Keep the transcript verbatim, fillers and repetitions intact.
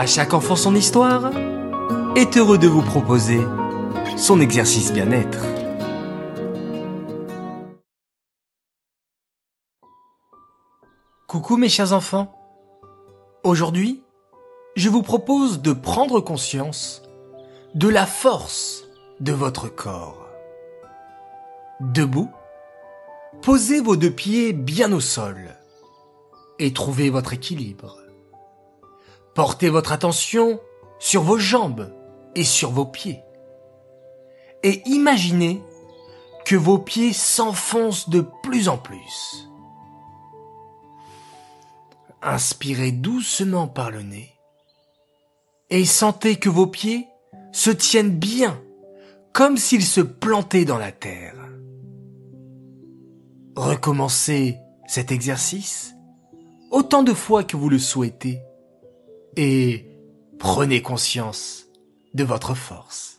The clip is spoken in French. à chaque enfant son histoire est heureux de vous proposer son exercice bien-être. Coucou mes chers enfants. Aujourd'hui, je vous propose de prendre conscience de la force de votre corps. Debout, posez vos deux pieds bien au sol et trouvez votre équilibre. Portez votre attention sur vos jambes et sur vos pieds. Et imaginez que vos pieds s'enfoncent de plus en plus. Inspirez doucement par le nez et sentez que vos pieds se tiennent bien comme s'ils se plantaient dans la terre. Recommencez cet exercice autant de fois que vous le souhaitez et prenez conscience de votre force.